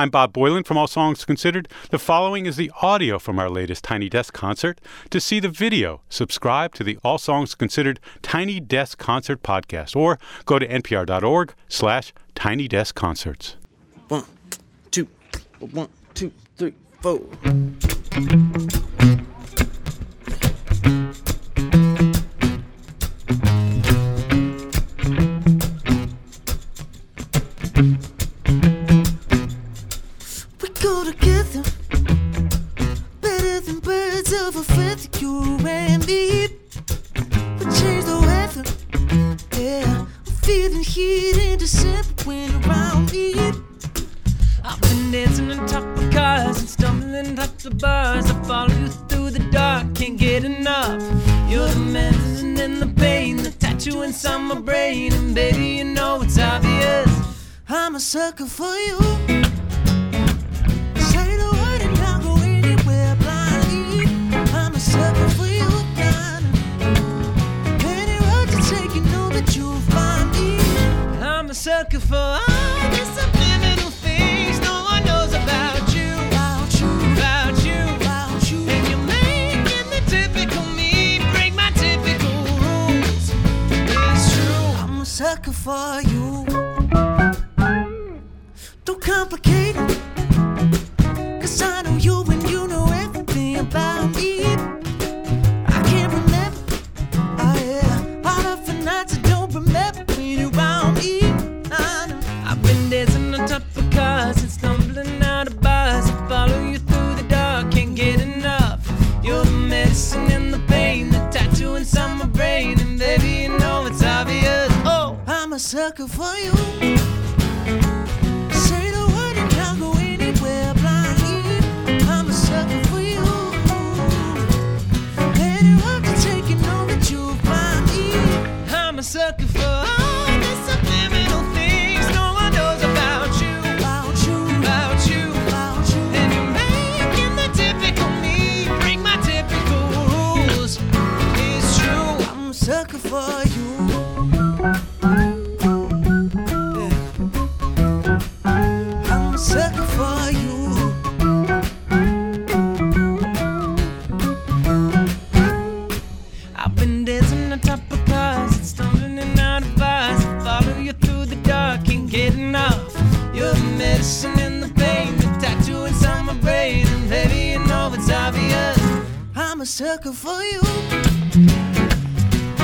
I'm Bob Boylan from All Songs Considered. The following is the audio from our latest Tiny Desk concert. To see the video, subscribe to the All Songs Considered Tiny Desk Concert podcast, or go to npr.org/Tiny Desk Concerts. 1, 2, 1, 2, 3, 4. Sucker for you. Say the word and I'll go anywhere blindly. I'm a sucker for you, God. Any road you take, you know that you'll find me. I'm a sucker for all the subliminal things no one knows about you, about you, about you, about you. And you're making the typical me break my typical rules. It's true. I'm a sucker for you. Don't complicate it, 'cause I know you and you know everything about me. I can't remember, oh yeah, all of the nights I don't remember being around me. I know. I've been dancing on top of cars and stumbling out of bars. I follow you through the dark, can't get enough. You're the medicine and the pain, the tattoo inside my brain. And baby, you know it's obvious, oh, I'm a sucker for you. I'm a sucker for all the subliminal things no one knows about you, about you, about you, about you. And you're making the typical me break my typical rules. It's true, I'm a sucker for you. I'm a sucker for you.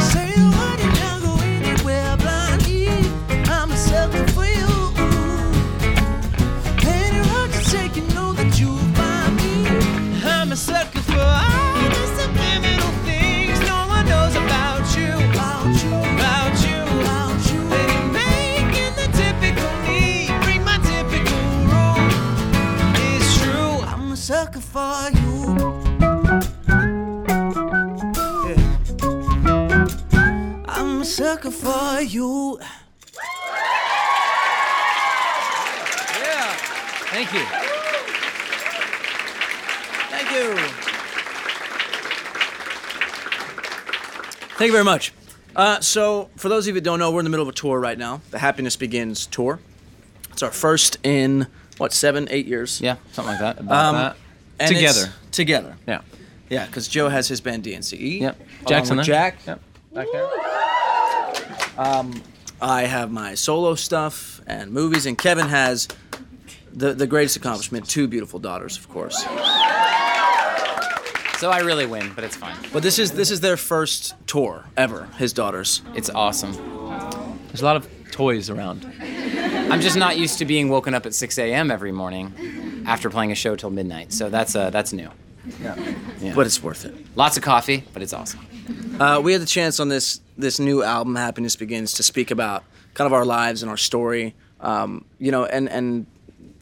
Say the word and I'll go anywhere blindly. I'm a sucker for you. Any road you take, you know that you'll find me. I'm a sucker for all the subliminal things no one knows about you, about you, about you, about you. And you're making the typical me break my typical rule. It's true, I'm a sucker for you. Sucker for you. Yeah, thank you. Thank you. Thank you very much. So, for those of you that don't know, we're in the middle of a tour right now, the Happiness Begins Tour. It's our first in, 7, 8 years? Yeah, something like that. About that. Together. Together. Yeah. Yeah, because Joe has his band DNCE. Yep. Jack's on there. Jack. Yep. Back there. I have my solo stuff and movies, and Kevin has the greatest accomplishment, 2 beautiful daughters, of course. So I really win, but it's fine. But this is their first tour ever, his daughters. It's awesome. There's a lot of toys around. I'm just not used to being woken up at 6 a.m. every morning after playing a show till midnight, so that's new. Yeah. But it's worth it. Lots of coffee, but it's awesome. We had the chance on this new album, Happiness Begins, to speak about kind of our lives and our story, and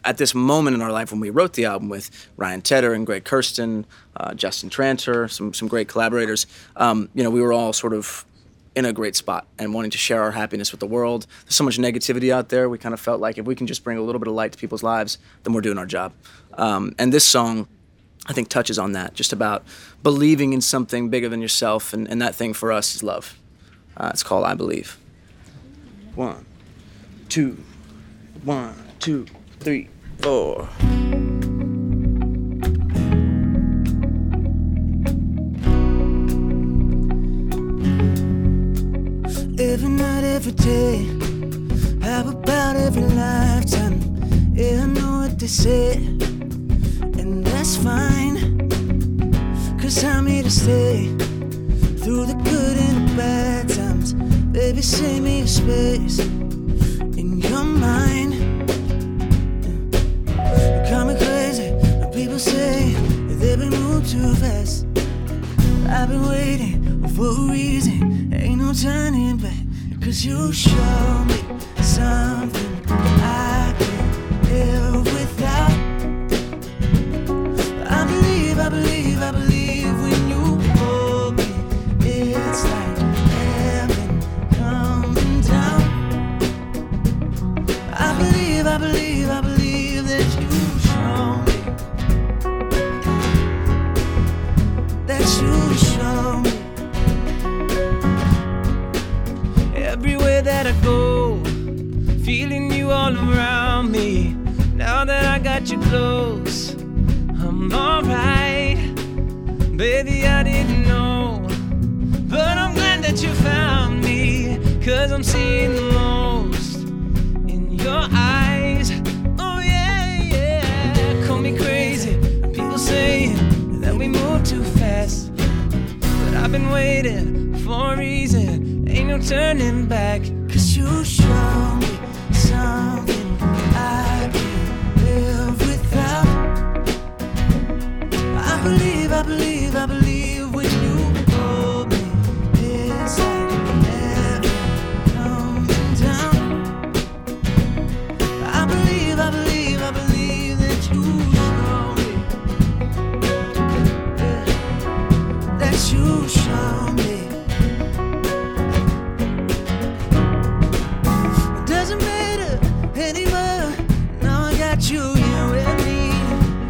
at this moment in our life when we wrote the album with Ryan Tedder and Greg Kirsten, Justin Tranter, some great collaborators, we were all sort of in a great spot and wanting to share our happiness with the world. There's so much negativity out there. We kind of felt like if we can just bring a little bit of light to people's lives, then we're doing our job. And this song, I think, touches on that, just about believing in something bigger than yourself, and that thing for us is love. It's called I Believe. 1, 2, 1, 2, 3, 4. Every night, every day, how about every lifetime? Yeah, I know what they say, and that's fine, 'cause I'm here to stay through the good and the bad times. Baby, save me a space in your mind. You call me crazy, but people say they've been moved too fast. I've been waiting for a reason, ain't no turning back, 'cause you show me something I can't live without. I believe, I believe, I believe. I believe that you've shown me, that you've shown me. Everywhere that I go, feeling you all around me. Now that I got you close, I'm alright. Baby, I didn't know, but I'm glad that you found me, 'cause I'm seeing the most in your eyes. We move too fast, but I've been waiting for a reason, ain't no turning back, 'cause you show me something I can't live without. I believe, I believe, I believe when you hold me, it's like never coming down. I believe, I believe, I believe that you you show me. It doesn't matter anymore, now I got you here with me.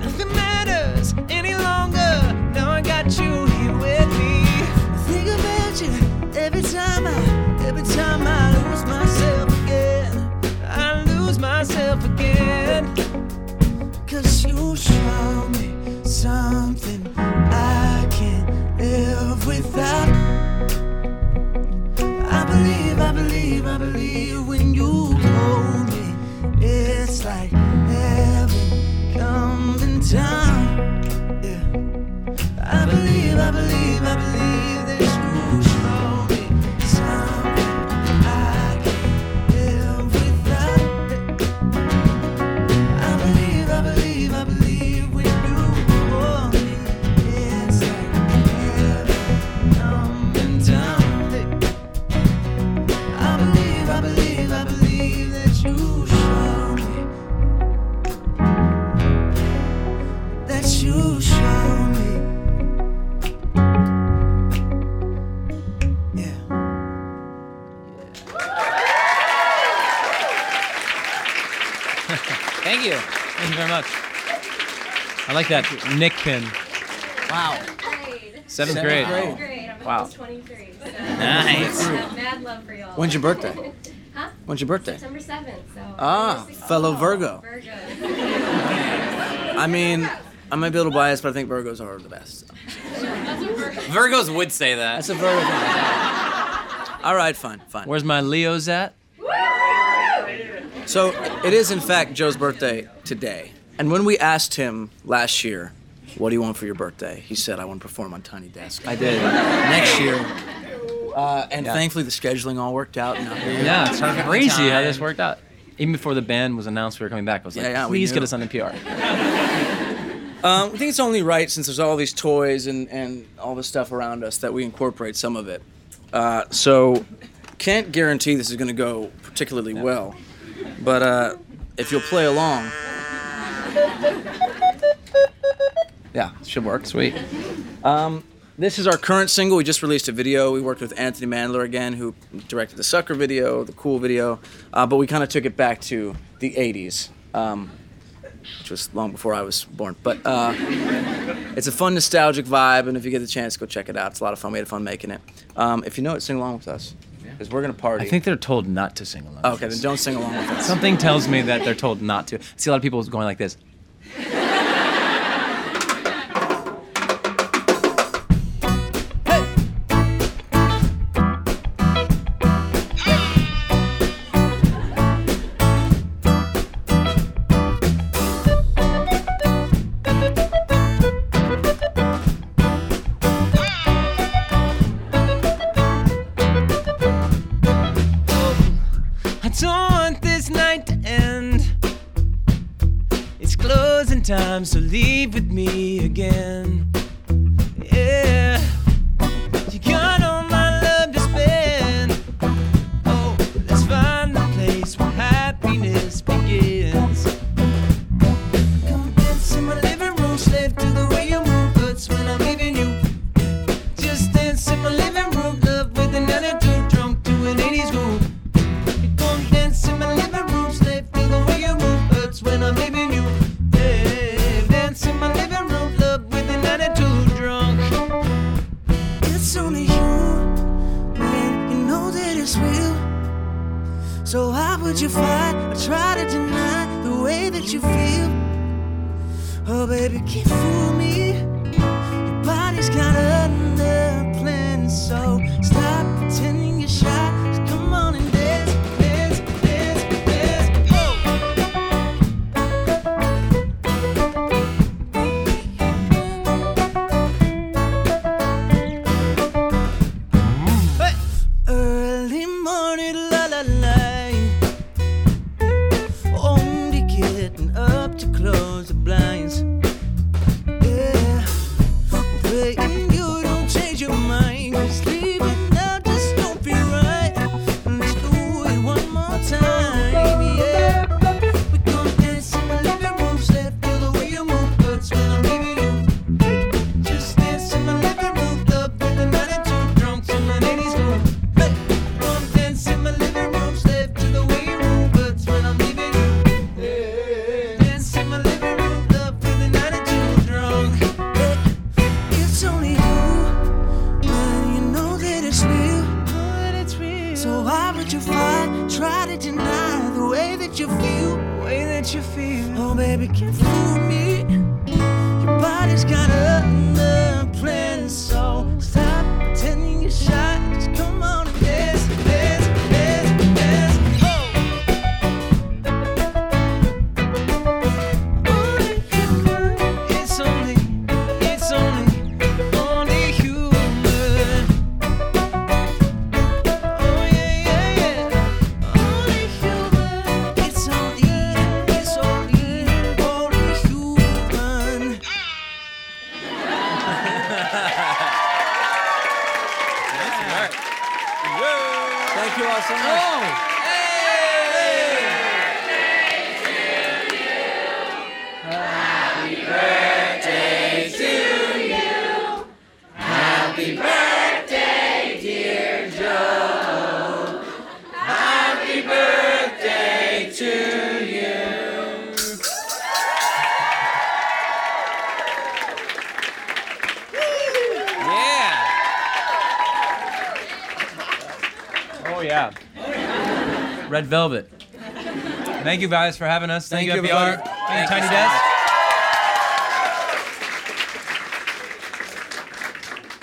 Nothing matters any longer, now I got you here with me. I think about you every time I lose myself again. I lose myself again, 'cause you show me something I can't live without. I believe, I believe, I believe when you hold me, it's like heaven coming down. Yeah. I believe, I believe, I believe that you show me something I can't live without. I believe, I believe, I believe when you hold me, it's like I like that Nick pin. Wow. Seventh grade. I'm almost 23. So. Nice. I have mad love for y'all. When's your birthday? Huh? When's your birthday? September 7th. So fellow Virgo. Virgo. I mean, I might be a little biased, but I think Virgos are the best. So. Virgos would say that. That's a Virgo thing. All right, fine. Where's my Leos at? So it is, in fact, Joe's birthday today. And when we asked him last year, what do you want for your birthday? He said, I want to perform on Tiny Desk. I did. Next year. Thankfully, the scheduling all worked out. Yeah, it's crazy how this worked out. Even before the band was announced we were coming back, I was like, please get us on NPR. I think it's only right, since there's all these toys and all this stuff around us, that we incorporate some of it. So can't guarantee this is going to go particularly well. But if you'll play along... Yeah, should work. Sweet. This is our current single. We just released a video. We worked with Anthony Mandler again, who directed the Sucker video, the Cool video, but we kind of took it back to the 80s, which was long before I was born. But it's a fun, nostalgic vibe, and if you get the chance, go check it out. It's a lot of fun. We had fun making it. If you know it, sing along with us. Yeah. because we're going to party. I think they're told not to sing along. Oh, okay, then don't sing along with us. Something tells me that they're told not to. I see a lot of people going like this. So leave with me again. Yeah, you got all my love to spend. Oh, let's find the place where happiness begins. Come dance in my living room, slave to the way you move. But when I'm leaving you, just dance in my living room, love with an attitude, drunk to an 80s groove. Come dance in my living room, slave to the way you move. But when I'm leaving you. So how would you fight or try to deny the way that you feel? Oh, baby, can't fool me. Your body's got another plan, so stop pretending you're shy. Just come on and dance, dance, dance, dance. Oh. Hey. Early morning, la la la. Red Velvet. Thank you guys for having us. Thank you NPR. Thank you, Tiny Desk.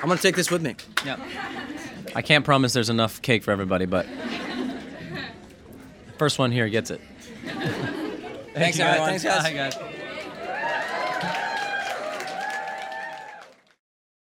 I'm going to take this with me. Yeah. I can't promise there's enough cake for everybody, but the first one here gets it. Thanks, everyone. Thanks, guys. Bye, guys.